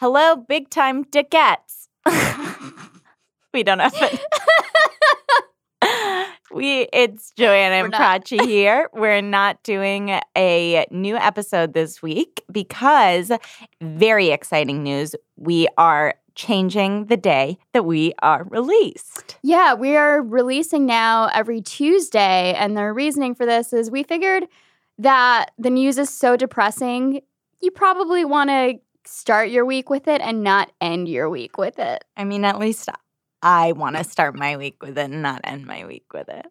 hello, big time dickettes. We don't have it. It's Joanna and Prachi here. We're not doing a new episode this week because very exciting news. We are changing the day that we are released. Yeah, we are releasing now every Tuesday, and their reasoning for this is we figured that the news is so depressing, you probably want to start your week with it and not end your week with it. I mean, at least I want to start my week with it and not end my week with it.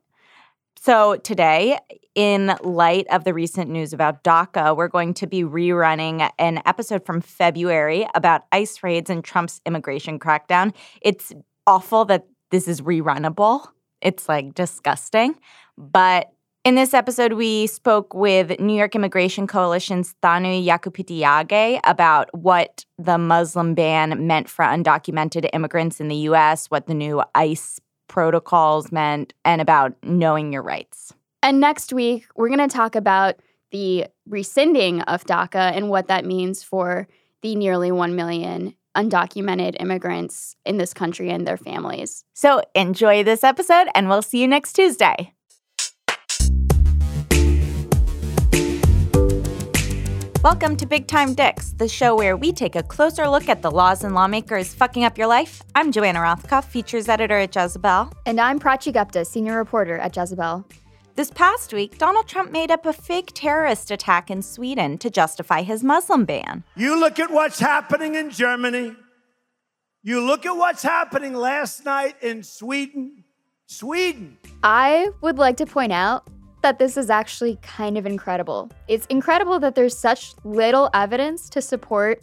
So today, in light of the recent news about DACA, we're going to be rerunning an episode from February about ICE raids and Trump's immigration crackdown. It's awful that this is rerunnable. It's, like, disgusting. But in this episode, we spoke with New York Immigration Coalition's Thanu Yakupitiyage about what the Muslim ban meant for undocumented immigrants in the U.S., what the new ICE protocols meant, and about knowing your rights. And next week, we're going to talk about the rescinding of DACA and what that means for the nearly 1 million undocumented immigrants in this country and their families. So enjoy this episode, and we'll see you next Tuesday. Welcome to Big Time Dicks, the show where we take a closer look at the laws and lawmakers fucking up your life. I'm Joanna Rothkopf, features editor at Jezebel. And I'm Prachi Gupta, senior reporter at Jezebel. This past week, Donald Trump made up a fake terrorist attack in Sweden to justify his Muslim ban. You look at what's happening in Germany. You look at what's happening last night in Sweden. I would like to point out that this is actually kind of incredible. It's incredible that there's such little evidence to support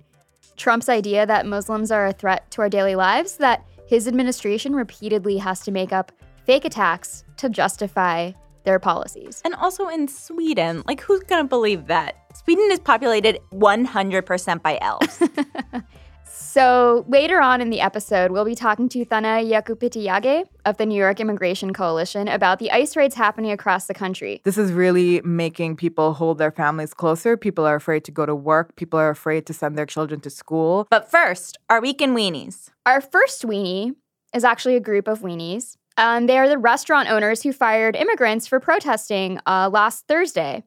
Trump's idea that Muslims are a threat to our daily lives that his administration repeatedly has to make up fake attacks to justify their policies. And also in Sweden, like, who's gonna believe that? Sweden is populated 100% by elves. So later on in the episode, we'll be talking to Thanu Yakupitiyage of the New York Immigration Coalition about the ICE raids happening across the country. This is really making people hold their families closer. People are afraid to go to work. People are afraid to send their children to school. But first, our weekend weenies. Our first weenie is actually a group of weenies. They are the restaurant owners who fired immigrants for protesting last Thursday.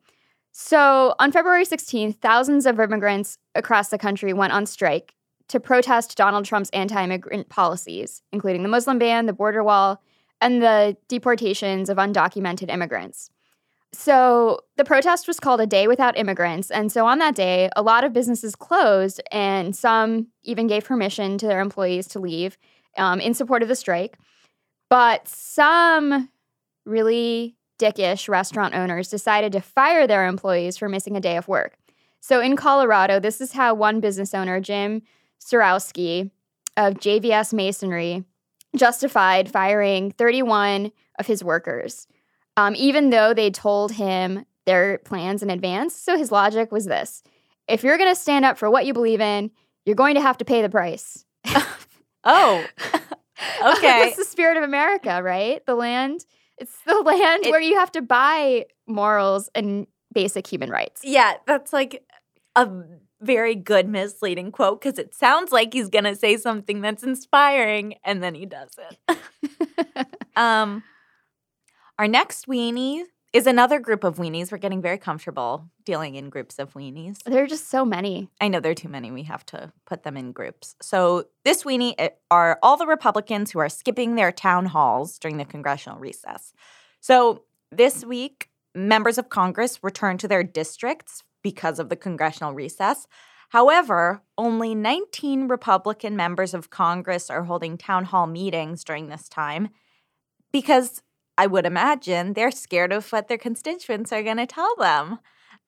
So on February 16th, thousands of immigrants across the country went on strike to protest Donald Trump's anti-immigrant policies, including the Muslim ban, the border wall, and the deportations of undocumented immigrants. So the protest was called A Day Without Immigrants, and so on that day, a lot of businesses closed, and some even gave permission to their employees to leave in support of the strike. But some really dickish restaurant owners decided to fire their employees for missing a day of work. So in Colorado, this is how one business owner, Jim Sirowski of JVS Masonry, justified firing 31 of his workers, even though they told him their plans in advance. So his logic was this: if you're going to stand up for what you believe in, you're going to have to pay the price. Oh, okay. That's the spirit of America, right? The land. It's the land where you have to buy morals and basic human rights. Yeah, that's like a very good misleading quote because it sounds like he's going to say something that's inspiring, and then he doesn't. Our next weenie is another group of weenies. We're getting very comfortable dealing in groups of weenies. There are just so many. I know there are too many. We have to put them in groups. So this weenie are all the Republicans who are skipping their town halls during the congressional recess. So this week, members of Congress returned to their districts because of the congressional recess. However, only 19 Republican members of Congress are holding town hall meetings during this time because I would imagine they're scared of what their constituents are going to tell them.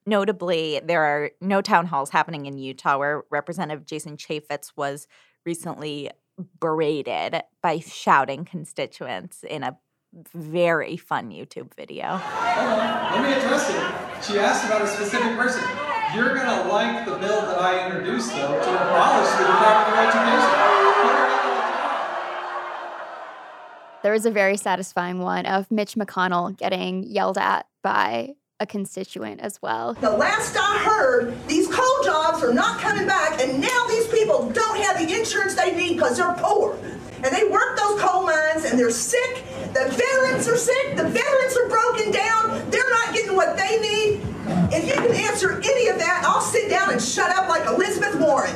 Notably, there are no town halls happening in Utah, where Representative Jason Chaffetz was recently berated by shouting constituents in a very fun YouTube video. Let me address it. She asked about a specific person. You're going to like the bill that I introduced, though, to abolish the Department of Education. There was a very satisfying one of Mitch McConnell getting yelled at by a constituent as well. The last I heard, these coal jobs are not coming back, and now these people don't have the insurance they need because they're poor. And they work those coal mines, and they're sick. The veterans are sick. The veterans are broken down. They're not getting what they need. If you can answer any of that, I'll sit down and shut up like Elizabeth Warren.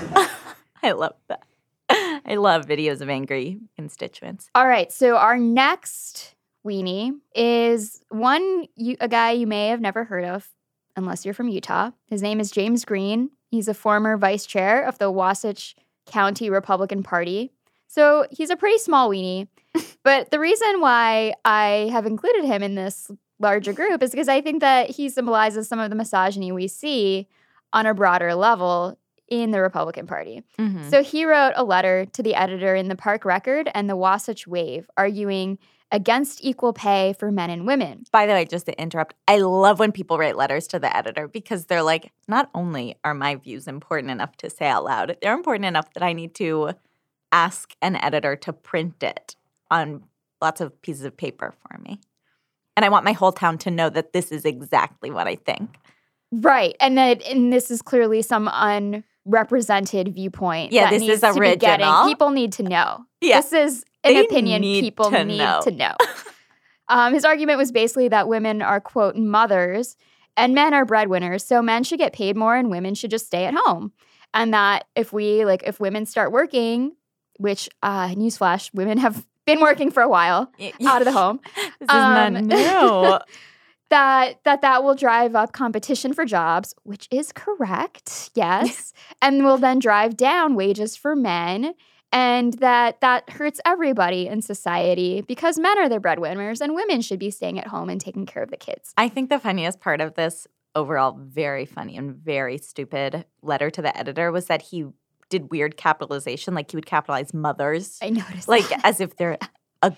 I love that. I love videos of angry constituents. All right, so our next weenie is a guy you may have never heard of, unless you're from Utah. His name is James Green. He's a former vice chair of the Wasatch County Republican Party. So he's a pretty small weenie. But the reason why I have included him in this larger group is because I think that he symbolizes some of the misogyny we see on a broader level in the Republican Party. Mm-hmm. So he wrote a letter to the editor in the Park Record and the Wasatch Wave arguing against equal pay for men and women. By the way, just to interrupt, I love when people write letters to the editor because they're like, not only are my views important enough to say out loud, they're important enough that I need to ask an editor to print it on lots of pieces of paper for me. And I want my whole town to know that this is exactly what I think. Right. And this is clearly some unrepresented viewpoint. Yeah, this is original. People need to know. Yeah. This is an opinion people need to know. His argument was basically that women are, quote, mothers and men are breadwinners. So men should get paid more and women should just stay at home. And that if women start working, which, newsflash, women have been working for a while out of the home. This is not new. that will drive up competition for jobs, which is correct, yes, and will then drive down wages for men, and that hurts everybody in society because men are the breadwinners and women should be staying at home and taking care of the kids. I think the funniest part of this overall very funny and very stupid letter to the editor was that he did weird capitalization, like he would capitalize mothers. I noticed that. As if they're a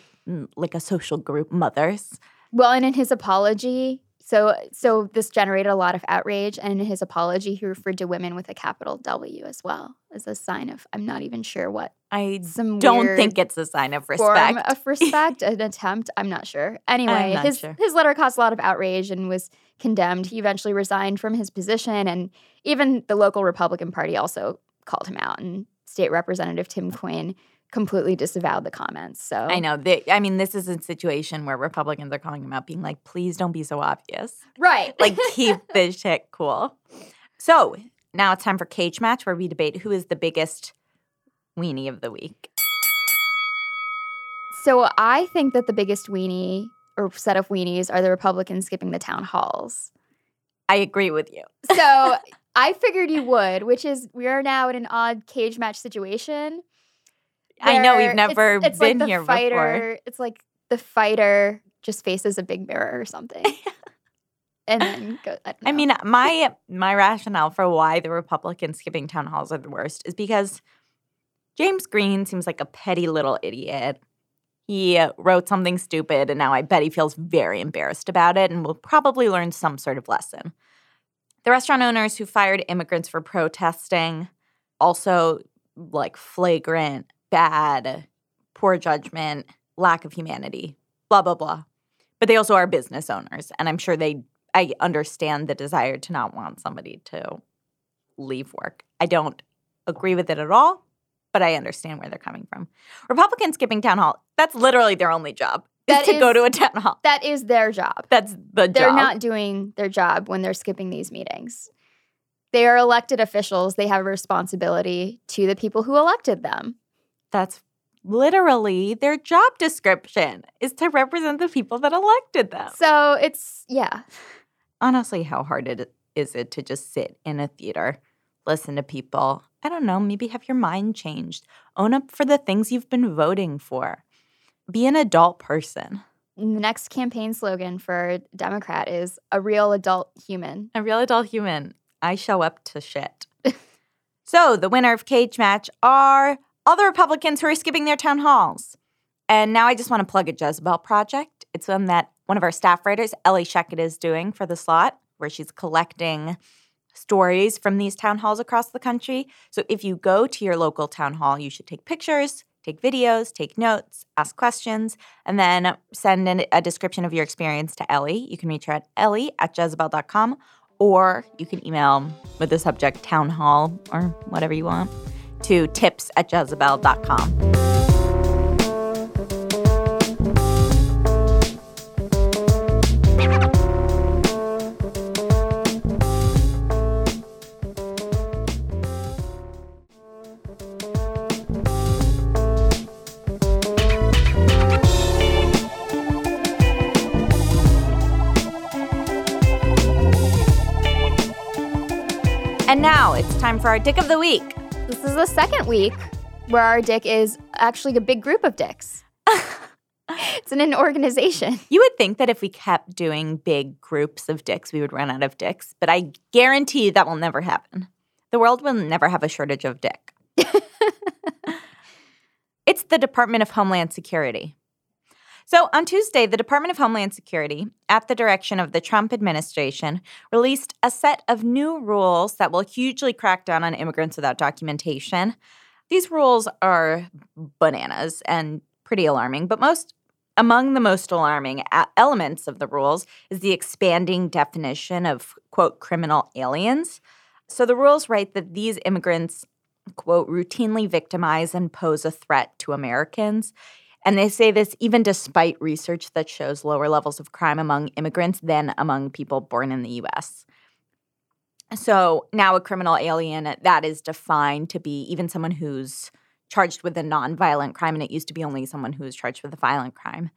social group, mothers. Well, and in his apology, so this generated a lot of outrage, and in his apology, he referred to women with a capital W as well as a sign of, I'm not even sure what. I don't think it's a sign of respect. Form of respect, an attempt, I'm not sure. Anyway, his letter caused a lot of outrage and was condemned. He eventually resigned from his position, and even the local Republican Party also called him out, and State Representative Tim Quinn completely disavowed the comments. So I know. This is a situation where Republicans are calling him out, being like, please don't be so obvious. Right. Keep this shit cool. So now it's time for Cage Match, where we debate who is the biggest weenie of the week. So I think that the biggest weenie or set of weenies are the Republicans skipping the town halls. I agree with you. So I figured you would, which is we are now in an odd cage match situation. I know, we've never been here before. It's like the fighter just faces a big mirror or something. And then goes, my rationale for why the Republicans skipping town halls are the worst is because James Green seems like a petty little idiot. He wrote something stupid, and now I bet he feels very embarrassed about it and will probably learn some sort of lesson. The restaurant owners who fired immigrants for protesting, also flagrant, bad, poor judgment, lack of humanity, blah, blah, blah. But they also are business owners, and I'm sure I understand the desire to not want somebody to leave work. I don't agree with it at all, but I understand where they're coming from. Republicans skipping town hall, that's literally their only job. That is to go to a town hall. That is their job. That's the job. They're not doing their job when they're skipping these meetings. They are elected officials. They have a responsibility to the people who elected them. That's literally their job description, is to represent the people that elected them. So honestly, how hard is it to just sit in a theater, listen to people, I don't know, maybe have your mind changed, own up for the things you've been voting for. Be an adult person. The next campaign slogan for a Democrat is a real adult human. A real adult human. I show up to shit. So the winner of Cage Match are all the Republicans who are skipping their town halls. And now I just want to plug a Jezebel project. It's one that one of our staff writers, Ellie Sheckett, is doing for The Slot, where she's collecting stories from these town halls across the country. So if you go to your local town hall, you should take pictures, take videos, take notes, ask questions, and then send in a description of your experience to Ellie. You can reach her at ellie@jezebel.com, or you can email with the subject town hall or whatever you want to tips@jezebel.com. It's time for our Dick of the Week. This is the second week where our dick is actually a big group of dicks. It's in an organization. You would think that if we kept doing big groups of dicks, we would run out of dicks. But I guarantee that will never happen. The world will never have a shortage of dick. It's the Department of Homeland Security. So on Tuesday, the Department of Homeland Security, at the direction of the Trump administration, released a set of new rules that will hugely crack down on immigrants without documentation. These rules are bananas and pretty alarming, but among the most alarming elements of the rules is the expanding definition of, quote, criminal aliens. So the rules write that these immigrants, quote, routinely victimize and pose a threat to Americans. And they say this even despite research that shows lower levels of crime among immigrants than among people born in the U.S. So now a criminal alien, that is defined to be even someone who's charged with a nonviolent crime, and it used to be only someone who was charged with a violent crime.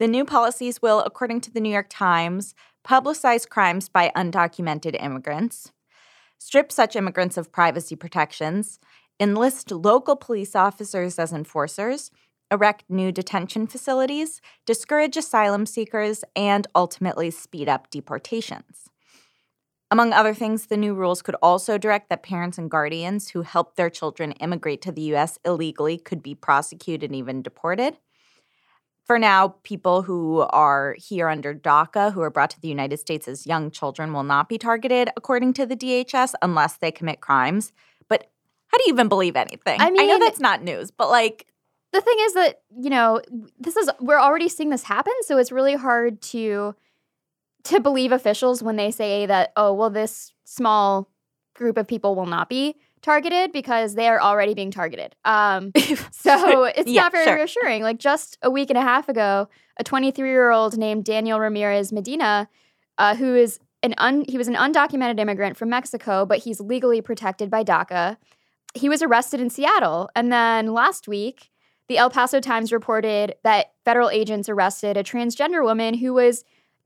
The new policies will, according to the New York Times, publicize crimes by undocumented immigrants, strip such immigrants of privacy protections, enlist local police officers as enforcers, erect new detention facilities, discourage asylum seekers, and ultimately speed up deportations. Among other things, the new rules could also direct that parents and guardians who help their children immigrate to the U.S. illegally could be prosecuted and even deported. For now, people who are here under DACA, who are brought to the United States as young children, will not be targeted, according to the DHS, unless they commit crimes. But how do you even believe anything? I mean, I know that's not news, but like— the thing is that, you know, we're already seeing this happen, so it's really hard to believe officials when they say that, oh, well, this small group of people will not be targeted because they are already being targeted. So it's not very reassuring. Like, just a week and a half ago, a 23-year-old named Daniel Ramirez Medina, he was an undocumented immigrant from Mexico, but he's legally protected by DACA. He was arrested in Seattle, and then last week, the El Paso Times reported that federal agents arrested a transgender woman who was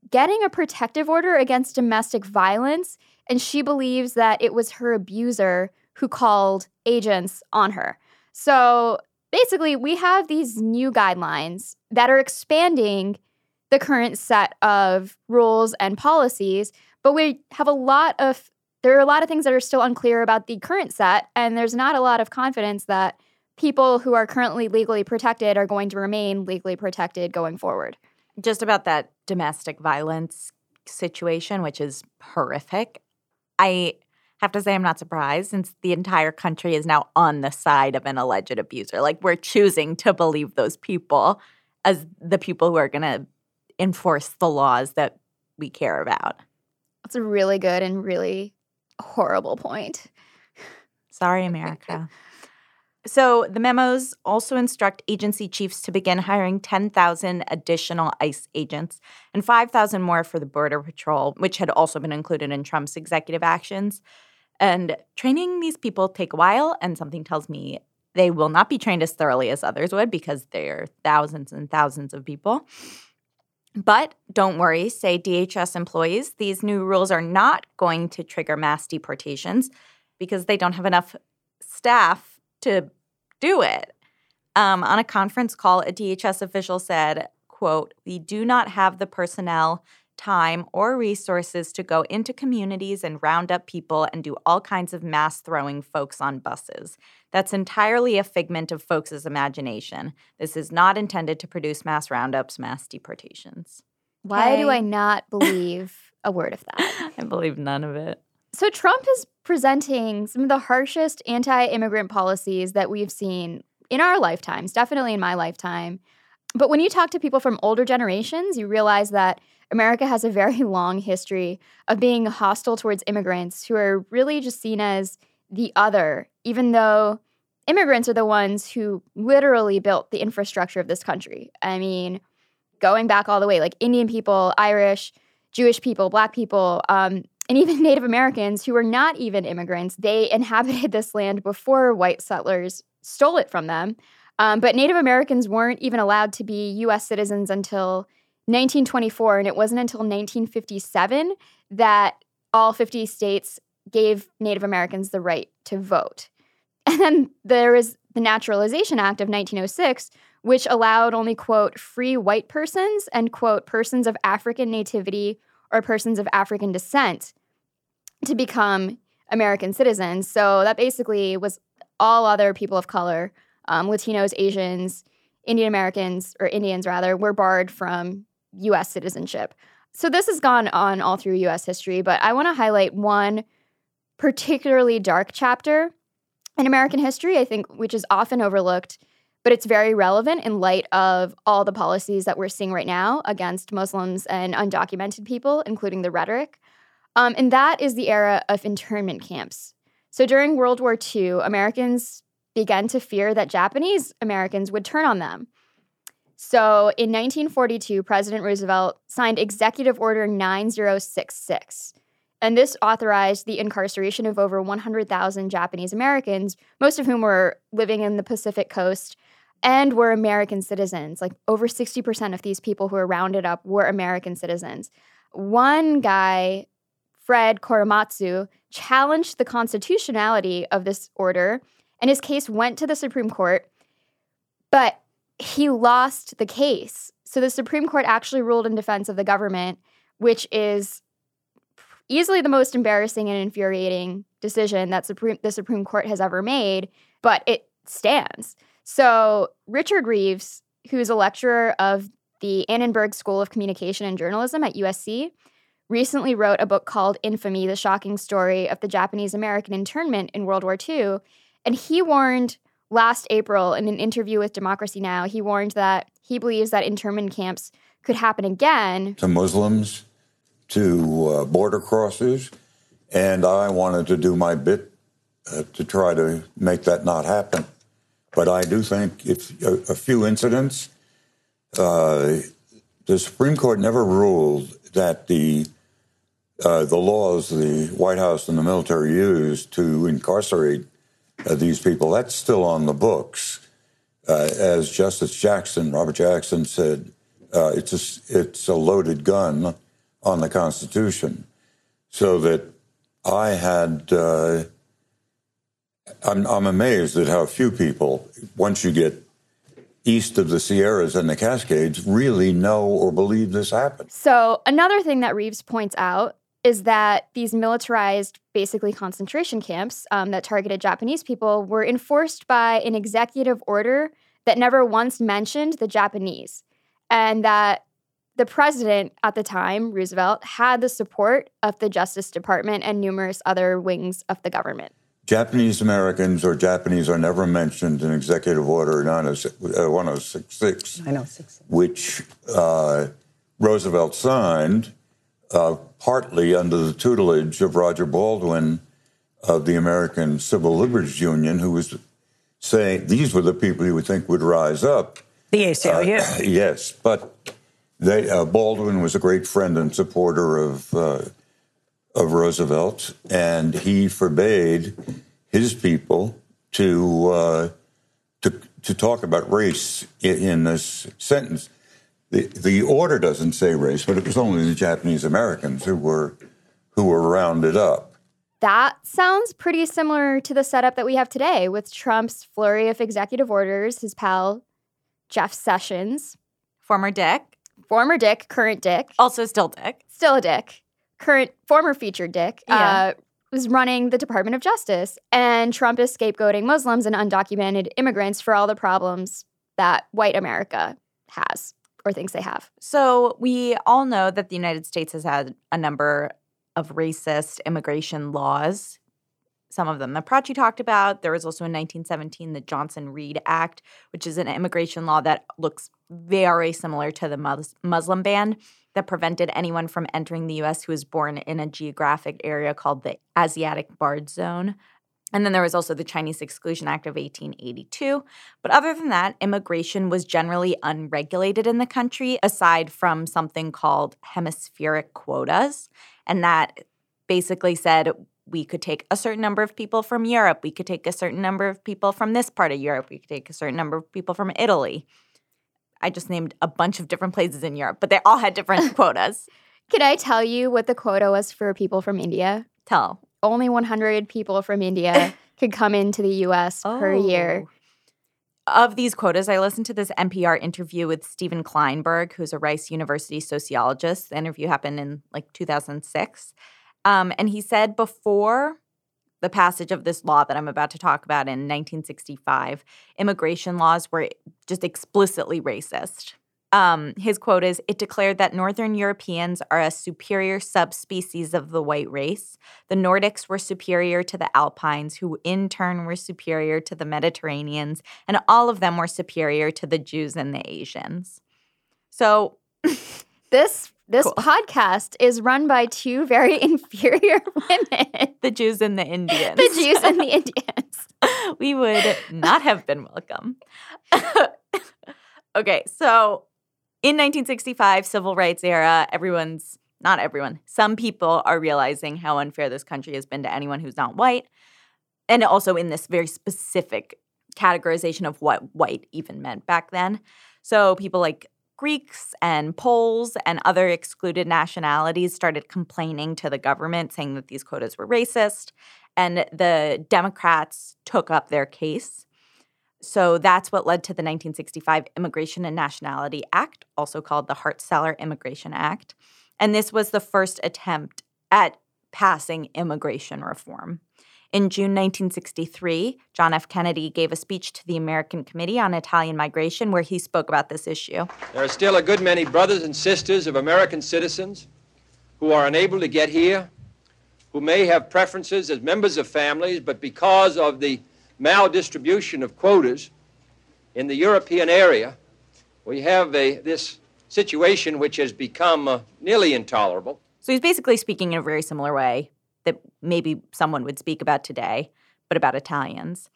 getting a protective order against domestic violence, and she believes that it was her abuser who called agents on her. So basically, we have these new guidelines that are expanding the current set of rules and policies, but there are a lot of things that are still unclear about the current set, and there's not a lot of confidence that people who are currently legally protected are going to remain legally protected going forward. Just about that domestic violence situation, which is horrific, I have to say I'm not surprised, since the entire country is now on the side of an alleged abuser. Like, we're choosing to believe those people as the people who are going to enforce the laws that we care about. That's a really good and really horrible point. Sorry, America. So the memos also instruct agency chiefs to begin hiring 10,000 additional ICE agents and 5,000 more for the Border Patrol, which had also been included in Trump's executive actions. And training these people take a while, and something tells me they will not be trained as thoroughly as others would, because they're thousands and thousands of people. But don't worry, say DHS employees, these new rules are not going to trigger mass deportations because they don't have enough staff to do it. On a conference call, a DHS official said, quote, "We do not have the personnel, time, or resources to go into communities and round up people and do all kinds of mass throwing folks on buses. That's entirely a figment of folks' imagination. This is not intended to produce mass roundups, mass deportations." Why do I not believe a word of that? I believe none of it. So Trump is presenting some of the harshest anti-immigrant policies that we've seen in our lifetimes, definitely in my lifetime. But when you talk to people from older generations, you realize that America has a very long history of being hostile towards immigrants who are really just seen as the other, even though immigrants are the ones who literally built the infrastructure of this country. I mean, going back all the way, like Indian people, Irish, Jewish people, Black people, and even Native Americans who were not even immigrants, they inhabited this land before white settlers stole it from them. But Native Americans weren't even allowed to be U.S. citizens until 1924, and it wasn't until 1957 that all 50 states gave Native Americans the right to vote. And then there was the Naturalization Act of 1906, which allowed only, quote, free white persons and, quote, persons of African nativity or persons of African descent to become American citizens. So that basically was all other people of color, Latinos, Asians, Indians were barred from U.S. citizenship. So this has gone on all through U.S. history, but I want to highlight one particularly dark chapter in American history, I think, which is often overlooked, but it's very relevant in light of all the policies that we're seeing right now against Muslims and undocumented people, including the rhetoric. And that is the era of internment camps. So during World War II, Americans began to fear that Japanese Americans would turn on them. So in 1942, President Roosevelt signed Executive Order 9066. And this authorized the incarceration of over 100,000 Japanese Americans, most of whom were living in the Pacific coast and were American citizens. Like over 60% of these people who were rounded up were American citizens. One guy, Fred Korematsu, challenged the constitutionality of this order, and his case went to the Supreme Court, but he lost the case. So the Supreme Court actually ruled in defense of the government, which is easily the most embarrassing and infuriating decision that the Supreme Court has ever made, but it stands. So Richard Reeves, who's a lecturer of the Annenberg School of Communication and Journalism at USC, recently wrote a book called Infamy, The Shocking Story of the Japanese American Internment in World War II. And he warned last April in an interview with Democracy Now!, he warned that he believes that internment camps could happen again. To Muslims, to border crossers, and I wanted to do my bit to try to make that not happen. But I do think if a few incidents, the Supreme Court never ruled that the laws the White House and the military used to incarcerate these people, that's still on the books. As Justice Jackson, Robert Jackson said, it's a loaded gun on the Constitution, so that I had, I'm amazed at how few people, once you get east of the Sierras and the Cascades, really know or believe this happened. So another thing that Reeves points out is that these militarized, basically concentration camps that targeted Japanese people were enforced by an executive order that never once mentioned the Japanese, and that the president at the time, Roosevelt, had the support of the Justice Department and numerous other wings of the government. Japanese Americans or Japanese are never mentioned in Executive Order 9066, which Roosevelt signed partly under the tutelage of Roger Baldwin of the American Civil Liberties Union, who was saying these were the people you would think would rise up. The ACLU. Yes, but Baldwin was a great friend and supporter of Roosevelt, and he forbade his people to talk about race in this sentence. The order doesn't say race, but it was only the Japanese Americans who were rounded up. That sounds pretty similar to the setup that we have today with Trump's flurry of executive orders, his pal Jeff Sessions. Former Dick, current Dick. Also still Dick. Still a Dick. Former featured Dick, was running the Department of Justice. And Trump is scapegoating Muslims and undocumented immigrants for all the problems that white America has or thinks they have. So we all know that the United States has had a number of racist immigration laws some of them that Prachi talked about. There was also in 1917 the Johnson-Reed Act, which is an immigration law that looks very similar to the Muslim ban that prevented anyone from entering the U.S. who was born in a geographic area called the Asiatic Barred Zone. And then there was also the Chinese Exclusion Act of 1882. But other than that, immigration was generally unregulated in the country, aside from something called hemispheric quotas. And that basically said we could take a certain number of people from Europe. We could take a certain number of people from this part of Europe. We could take a certain number of people from Italy. I just named a bunch of different places in Europe, but they all had different quotas. Can I tell you what the quota was for people from India? Tell. Only 100 people from India could come into the U.S. per year. Of these quotas, I listened to this NPR interview with Stephen Kleinberg, who's a Rice University sociologist. The interview happened in, 2006. And he said before the passage of this law that I'm about to talk about in 1965, immigration laws were just explicitly racist. His quote is, "It declared that Northern Europeans are a superior subspecies of the white race. The Nordics were superior to the Alpines, who in turn were superior to the Mediterraneans, and all of them were superior to the Jews and the Asians." So this cool. podcast is run by two very inferior women. The Jews and the Indians. The Jews and the Indians. We would not have been welcome. Okay, so in 1965, civil rights era, some people are realizing how unfair this country has been to anyone who's not white, and also in this very specific categorization of what white even meant back then. So people like Greeks and Poles and other excluded nationalities started complaining to the government, saying that these quotas were racist, and the Democrats took up their case. So that's what led to the 1965 Immigration and Nationality Act, also called the Hart-Celler Immigration Act. And this was the first attempt at passing immigration reform. In June 1963, John F. Kennedy gave a speech to the American Committee on Italian Migration where he spoke about this issue. "There are still a good many brothers and sisters of American citizens who are unable to get here, who may have preferences as members of families, but because of the maldistribution of quotas in the European area, we have this situation which has become nearly intolerable." So he's basically speaking in a very similar way that maybe someone would speak about today, but about Italians.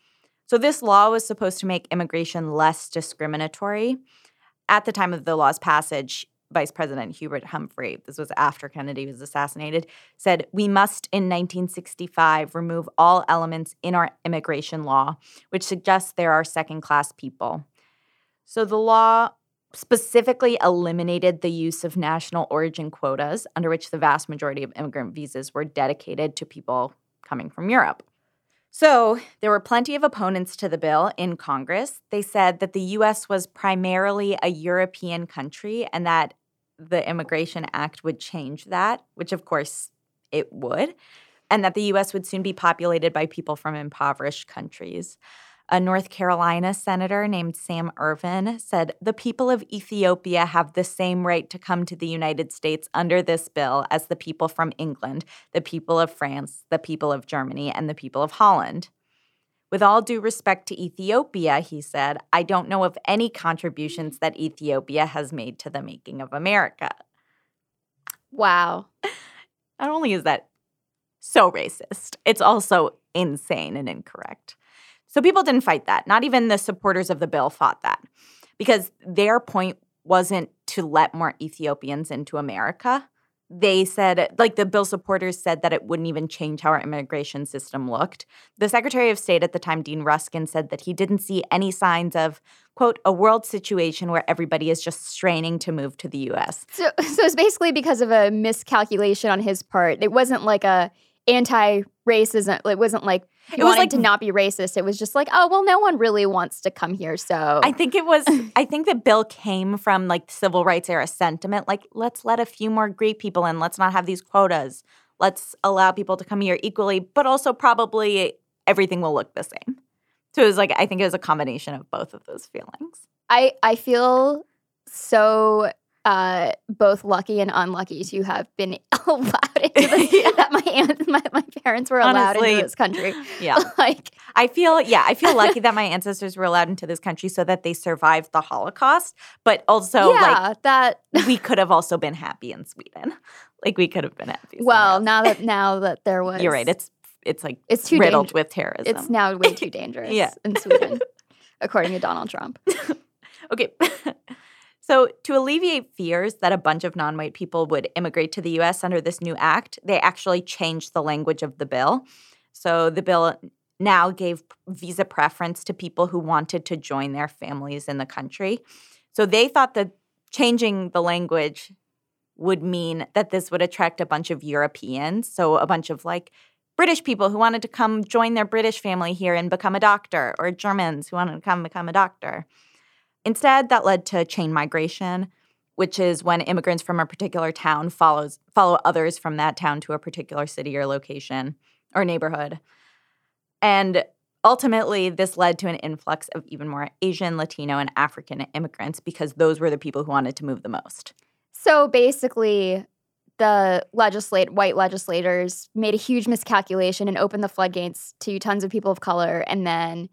So this law was supposed to make immigration less discriminatory. At the time of the law's passage, Vice President Hubert Humphrey, this was after Kennedy was assassinated, said, "We must in 1965 remove all elements in our immigration law which suggests there are second-class people." So the law specifically eliminated the use of national origin quotas under which the vast majority of immigrant visas were dedicated to people coming from Europe. So there were plenty of opponents to the bill in Congress. They said that the U.S. was primarily a European country and that the Immigration Act would change that, which of course it would, and that the U.S. would soon be populated by people from impoverished countries. A North Carolina senator named Sam Ervin said, "The people of Ethiopia have the same right to come to the United States under this bill as the people from England, the people of France, the people of Germany, and the people of Holland. With all due respect to Ethiopia," he said, "I don't know of any contributions that Ethiopia has made to the making of America." Wow. Not only is that so racist, it's also insane and incorrect. So people didn't fight that. Not even the supporters of the bill fought that because their point wasn't to let more Ethiopians into America. They said, the bill supporters said that it wouldn't even change how our immigration system looked. The Secretary of State at the time, Dean Ruskin, said that he didn't see any signs of, quote, a world situation where everybody is just straining to move to the U.S. So it's basically because of a miscalculation on his part. It wasn't like a anti-racism. It wasn't like it was to not be racist. It was just no one really wants to come here, so. I think the bill came from civil rights era sentiment, let's let a few more Greek people in. Let's not have these quotas. Let's allow people to come here equally, but also probably everything will look the same. So it was I think it was a combination of both of those feelings. I feel so both lucky and unlucky to have been allowed into this, that my parents were allowed into this country. Yeah. I feel lucky that my ancestors were allowed into this country so that they survived the Holocaust, but also we could have also been happy in Sweden. Like we could have been happy. Well, now that there was. You're right. It's too riddled with terrorism. It's now way too dangerous in Sweden, according to Donald Trump. Okay. So to alleviate fears that a bunch of non-white people would immigrate to the U.S. under this new act, they actually changed the language of the bill. So the bill now gave visa preference to people who wanted to join their families in the country. So they thought that changing the language would mean that this would attract a bunch of Europeans, so a bunch of British people who wanted to come join their British family here and become a doctor, or Germans who wanted to come become a doctor. Instead, that led to chain migration, which is when immigrants from a particular town follow others from that town to a particular city or location or neighborhood. And ultimately, this led to an influx of even more Asian, Latino, and African immigrants because those were the people who wanted to move the most. So basically, the white legislators made a huge miscalculation and opened the floodgates to tons of people of color, and then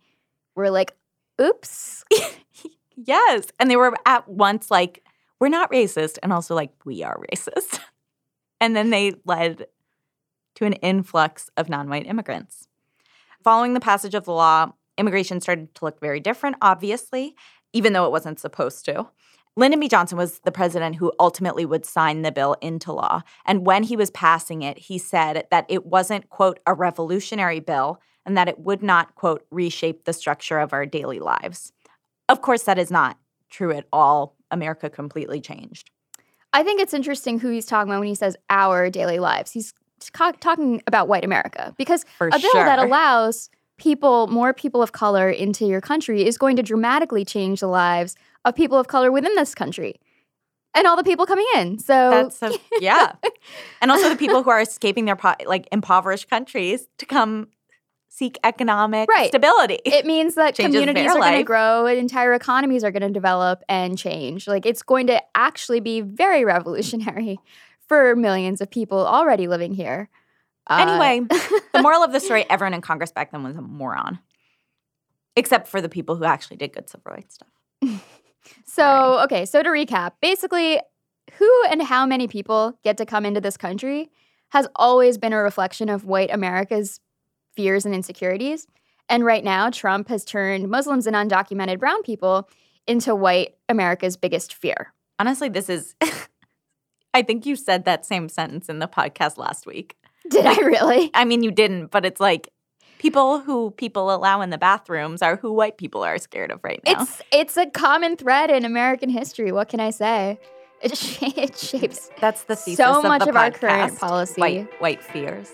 were like, oops. Yes. And they were at once like, we're not racist, and also like, we are racist. And then they led to an influx of non-white immigrants. Following the passage of the law, immigration started to look very different, obviously, even though it wasn't supposed to. Lyndon B. Johnson was the president who ultimately would sign the bill into law. And when he was passing it, he said that it wasn't, quote, a revolutionary bill, and that it would not, quote, reshape the structure of our daily lives. Of course, that is not true at all. America completely changed. I think it's interesting who he's talking about when he says our daily lives. He's talking about white America, because bill that allows more people of color into your country is going to dramatically change the lives of people of color within this country and all the people coming in. So and also the people who are escaping their impoverished countries to come seek economic stability. It means that communities are going to grow and entire economies are going to develop and change. It's going to actually be very revolutionary for millions of people already living here. Anyway, the moral of the story, everyone in Congress back then was a moron, except for the people who actually did good civil rights stuff. So to recap, basically who and how many people get to come into this country has always been a reflection of white America's fears and insecurities. And right now, Trump has turned Muslims and undocumented brown people into white America's biggest fear. Honestly, this is – I think you said that same sentence in the podcast last week. Did I really? I mean, you didn't, but it's like people who people allow in the bathrooms are who white people are scared of right now. It's a common thread in American history. What can I say? It shapes that's the thesis so much of our current policy. White fears.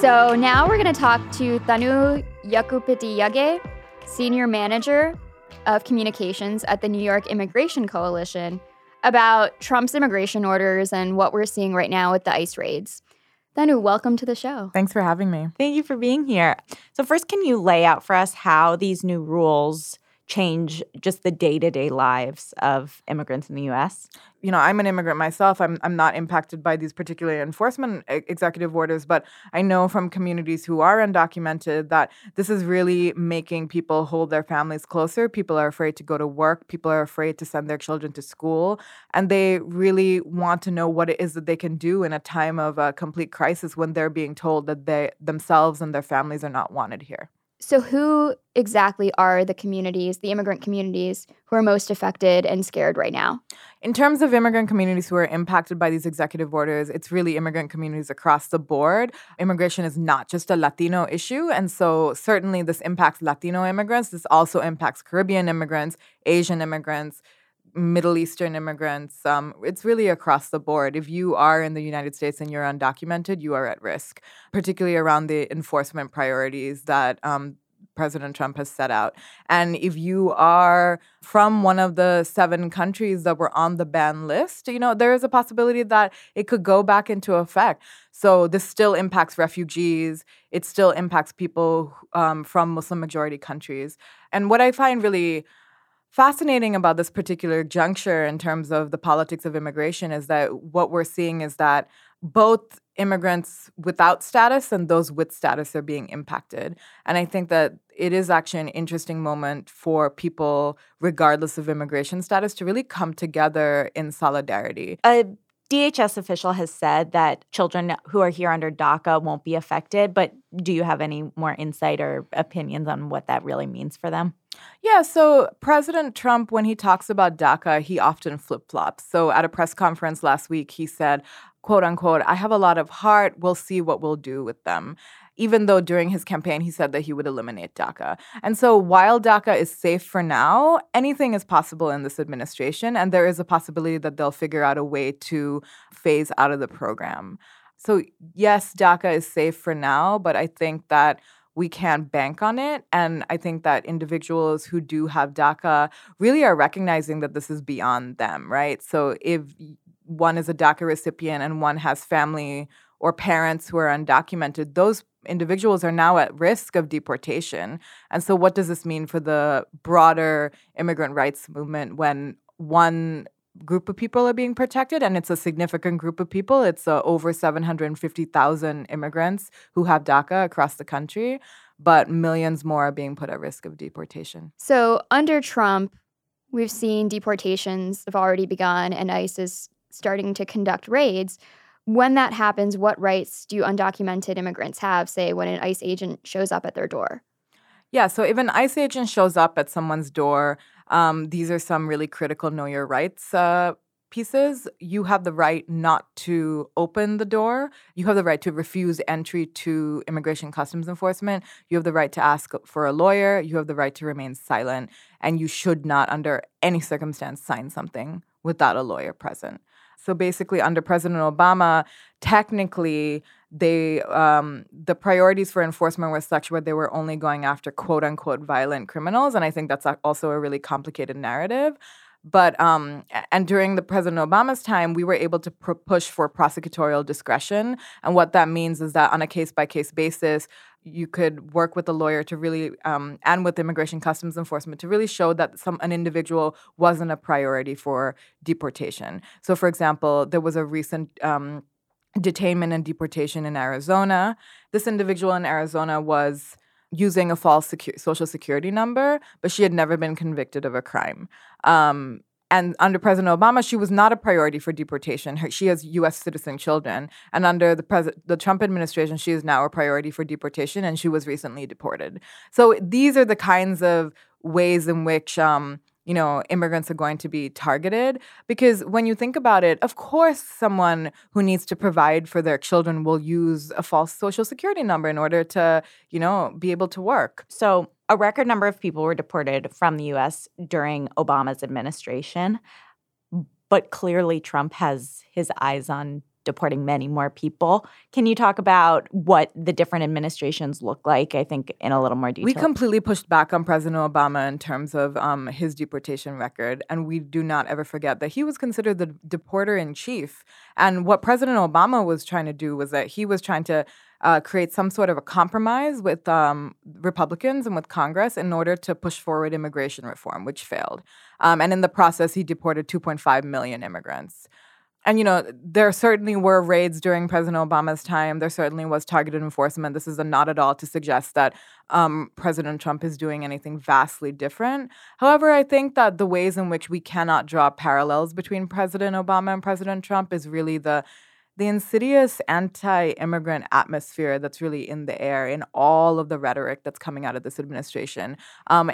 So now we're going to talk to Thanu Yakupitiyage, Senior Manager of Communications at the New York Immigration Coalition, about Trump's immigration orders and what we're seeing right now with the ICE raids. Thanu, welcome to the show. Thanks for having me. Thank you for being here. So first, can you lay out for us how these new rules change just the day-to-day lives of immigrants in the U.S.? You know, I'm an immigrant myself. I'm not impacted by these particular enforcement executive orders, but I know from communities who are undocumented that this is really making people hold their families closer. People are afraid to go to work. People are afraid to send their children to school. And they really want to know what it is that they can do in a time of a complete crisis when they're being told that they themselves and their families are not wanted here. So who exactly are the immigrant communities, who are most affected and scared right now? In terms of immigrant communities who are impacted by these executive orders, it's really immigrant communities across the board. Immigration is not just a Latino issue, and so certainly this impacts Latino immigrants. This also impacts Caribbean immigrants, Asian immigrants, Middle Eastern immigrants. It's really across the board. If you are in the United States and you're undocumented, you are at risk, particularly around the enforcement priorities that President Trump has set out. And if you are from one of the 7 countries that were on the ban list, you know, there is a possibility that it could go back into effect. So this still impacts refugees. It still impacts people from Muslim-majority countries. And what I find really fascinating about this particular juncture in terms of the politics of immigration is that what we're seeing is that both immigrants without status and those with status are being impacted. And I think that it is actually an interesting moment for people, regardless of immigration status, to really come together in solidarity. A DHS official has said that children who are here under DACA won't be affected, but do you have any more insight or opinions on what that really means for them? Yeah, so President Trump, when he talks about DACA, he often flip-flops. So at a press conference last week, he said, quote unquote, "I have a lot of heart. We'll see what we'll do with them." Even though during his campaign, he said that he would eliminate DACA. And so while DACA is safe for now, anything is possible in this administration, and there is a possibility that they'll figure out a way to phase out of the program. So yes, DACA is safe for now, but I think that we can bank on it. And I think that individuals who do have DACA really are recognizing that this is beyond them, right? So if one is a DACA recipient and one has family or parents who are undocumented, those individuals are now at risk of deportation. And so what does this mean for the broader immigrant rights movement when one group of people are being protected? And it's a significant group of people. It's over 750,000 immigrants who have DACA across the country, but millions more are being put at risk of deportation. So under Trump, we've seen deportations have already begun and ICE is starting to conduct raids. When that happens, what rights do undocumented immigrants have, say, when an ICE agent shows up at their door? Yeah, so if an ICE agent shows up at someone's door, these are some really critical Know Your Rights pieces. You have the right not to open the door. You have the right to refuse entry to Immigration Customs Enforcement. You have the right to ask for a lawyer. You have the right to remain silent. And you should not, under any circumstance, sign something without a lawyer present. So basically, under President Obama, technically, they the priorities for enforcement were such where they were only going after quote-unquote violent criminals, and I think that's also a really complicated narrative. But and during the President Obama's time, we were able to push for prosecutorial discretion, and what that means is that on a case-by-case basis, you could work with a lawyer to really and with Immigration Customs Enforcement to really show that an individual wasn't a priority for deportation. So, for example, there was a recent detainment and deportation in Arizona. This individual in Arizona was using a false Social Security number, but she had never been convicted of a crime. And under President Obama, she was not a priority for deportation. She has U.S. citizen children. And under the Trump administration, she is now a priority for deportation, and she was recently deported. So these are the kinds of ways in which immigrants are going to be targeted. Because when you think about it, of course, someone who needs to provide for their children will use a false Social Security number in order to, be able to work. So a record number of people were deported from the U.S. during Obama's administration. But clearly, Trump has his eyes on deporting many more people. Can you talk about what the different administrations look like, I think, in a little more detail? We completely pushed back on President Obama in terms of his deportation record, and we do not ever forget that he was considered the deporter-in-chief. And what President Obama was trying to do was that he was trying to create some sort of a compromise with Republicans and with Congress in order to push forward immigration reform, which failed. And in the process, he deported 2.5 million immigrants. And, there certainly were raids during President Obama's time. There certainly was targeted enforcement. This is not at all to suggest that President Trump is doing anything vastly different. However, I think that the ways in which we cannot draw parallels between President Obama and President Trump is really the insidious anti-immigrant atmosphere that's really in the air in all of the rhetoric that's coming out of this administration.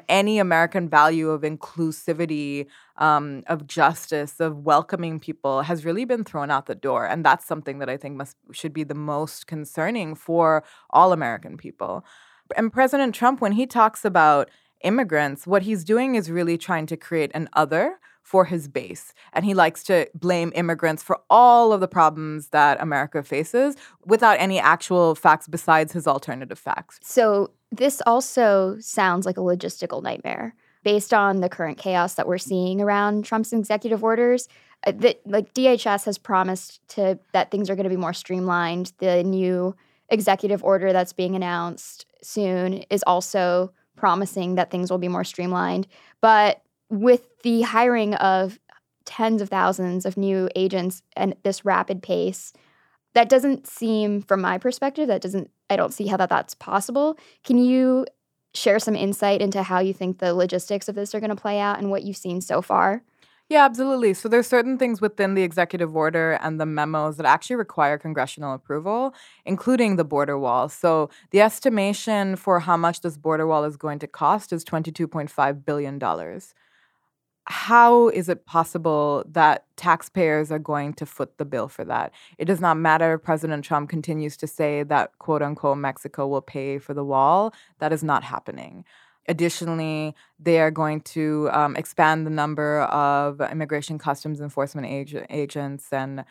Any American value of inclusivity, of justice, of welcoming people has really been thrown out the door. And that's something that I think should be the most concerning for all American people. And President Trump, when he talks about immigrants, what he's doing is really trying to create an other for his base. And he likes to blame immigrants for all of the problems that America faces without any actual facts besides his alternative facts. So this also sounds like a logistical nightmare. Based on the current chaos that we're seeing around Trump's executive orders, DHS has promised that things are going to be more streamlined. The new executive order that's being announced soon is also promising that things will be more streamlined. But with the hiring of tens of thousands of new agents at this rapid pace, that doesn't seem, from my perspective, I don't see how that's possible. Can you share some insight into how you think the logistics of this are going to play out and what you've seen so far? Yeah, absolutely. So there's certain things within the executive order and the memos that actually require congressional approval, including the border wall. So the estimation for how much this border wall is going to cost is $22.5 billion. How is it possible that taxpayers are going to foot the bill for that? It does not matter if President Trump continues to say that, quote unquote, Mexico will pay for the wall. That is not happening. Additionally, they are going to expand the number of Immigration Customs Enforcement agents and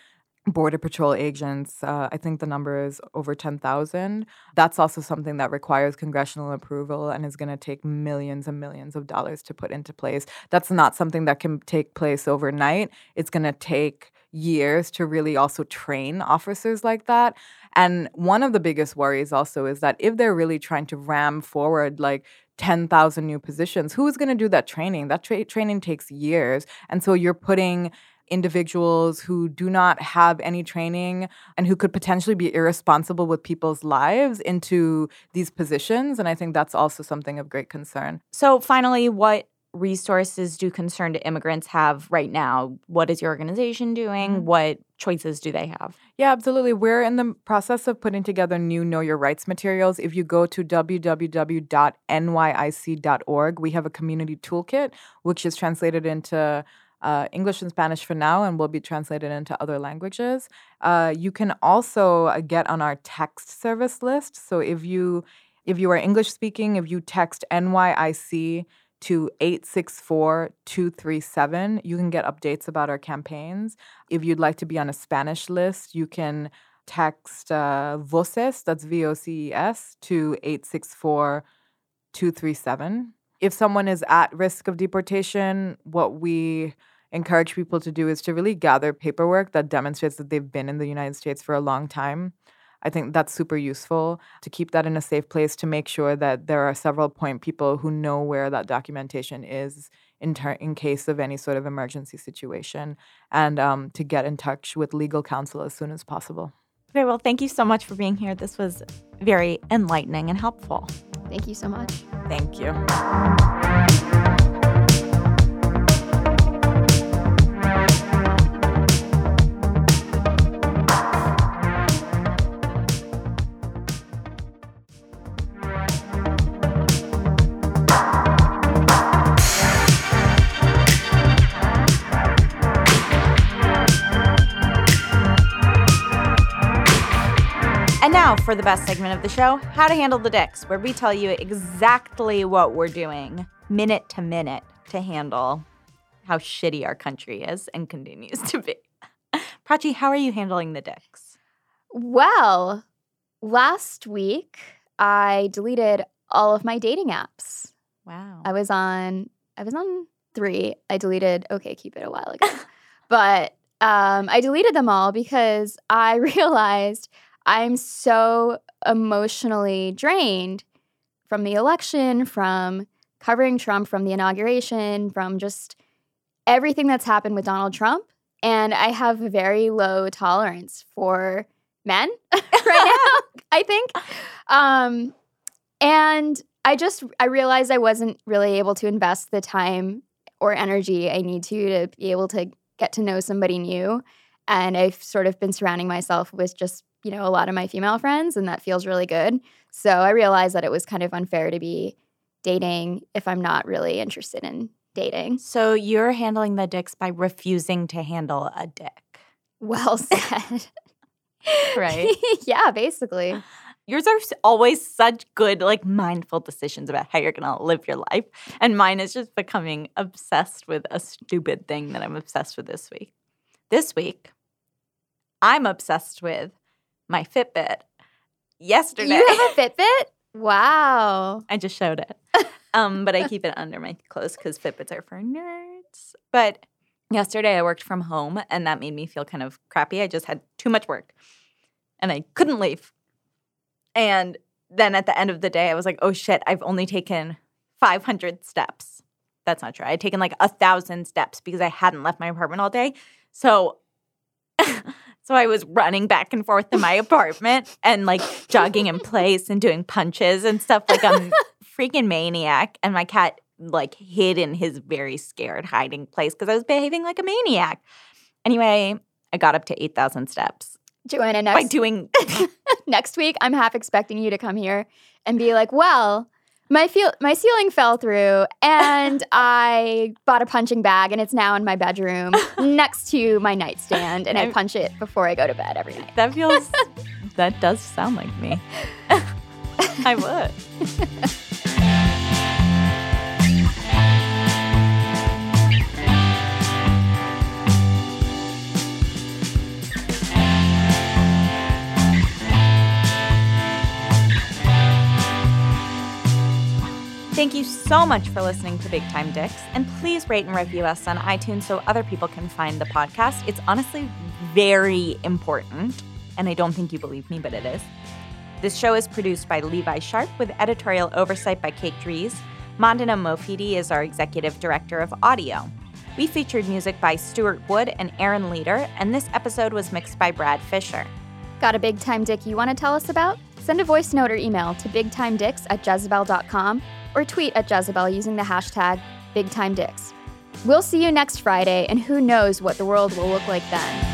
Border Patrol agents. I think the number is over 10,000. That's also something that requires congressional approval and is going to take millions and millions of dollars to put into place. That's not something that can take place overnight. It's going to take years to really also train officers like that. And one of the biggest worries also is that if they're really trying to ram forward, 10,000 new positions, who is going to do that training? That training takes years. And so you're putting individuals who do not have any training and who could potentially be irresponsible with people's lives into these positions. And I think that's also something of great concern. So finally, what resources do concerned immigrants have right now? What is your organization doing? What choices do they have? Yeah, absolutely. We're in the process of putting together new Know Your Rights materials. If you go to www.nyic.org, we have a community toolkit, which is translated into English and Spanish for now and will be translated into other languages. You can also get on our text service list. So if you are English speaking, if you text NYIC to 864-237, you can get updates about our campaigns. If you'd like to be on a Spanish list, you can text VOCES, that's VOCES, to 864-237. If someone is at risk of deportation, what we encourage people to do is to really gather paperwork that demonstrates that they've been in the United States for a long time. I think that's super useful to keep that in a safe place to make sure that there are several point people who know where that documentation is in case of any sort of emergency situation, and to get in touch with legal counsel as soon as possible. Okay, well, thank you so much for being here. This was very enlightening and helpful. Thank you so much. Thank you. Now for the best segment of the show, How to Handle the Dicks, where we tell you exactly what we're doing minute to minute to handle how shitty our country is and continues to be. Prachi, how are you handling the dicks? Well, last week I deleted all of my dating apps. Wow. I was on three. I deleted OkCupid a while ago. But I deleted them all because I realized I'm so emotionally drained from the election, from covering Trump, from the inauguration, from just everything that's happened with Donald Trump. And I have a very low tolerance for men right now, I think. And I realized I wasn't really able to invest the time or energy I need to be able to get to know somebody new. And I've sort of been surrounding myself with just a lot of my female friends, and that feels really good. So I realized that it was kind of unfair to be dating if I'm not really interested in dating. So you're handling the dicks by refusing to handle a dick. Well said. Right? Yeah, basically. Yours are always such good, like, mindful decisions about how you're going to live your life. And mine is just becoming obsessed with a stupid thing that I'm obsessed with this week. This week, I'm obsessed with my Fitbit. Yesterday. You have a Fitbit? Wow. I just showed it. But I keep it under my clothes because Fitbits are for nerds. But yesterday I worked from home, and that made me feel kind of crappy. I just had too much work, and I couldn't leave. And then at the end of the day, I was like, oh, shit, I've only taken 500 steps. That's not true. I'd taken like 1,000 steps because I hadn't left my apartment all day. So I was running back and forth in my apartment and like jogging in place and doing punches and stuff like I'm freaking maniac. And my cat like hid in his very scared hiding place because I was behaving like a maniac. Anyway, I got up to 8,000 steps. Joanna, next week, I'm half expecting you to come here and be like, well, my ceiling fell through and I bought a punching bag and it's now in my bedroom next to my nightstand and I punch it before I go to bed every night. That does sound like me. I would. Thank you so much for listening to Big Time Dicks, and please rate and review us on iTunes so other people can find the podcast. It's honestly very important, and I don't think you believe me, but it is. This show is produced by Levi Sharp with editorial oversight by Kate Dries. Mandana Mofidi is our executive director of audio. We featured music by Stuart Wood and Aaron Leader, and this episode was mixed by Brad Fisher. Got a big time dick you want to tell us about? Send a voice note or email to bigtimedicks@jezebel.com. or tweet at Jezebel using the hashtag BigTimeDicks. We'll see you next Friday, and who knows what the world will look like then.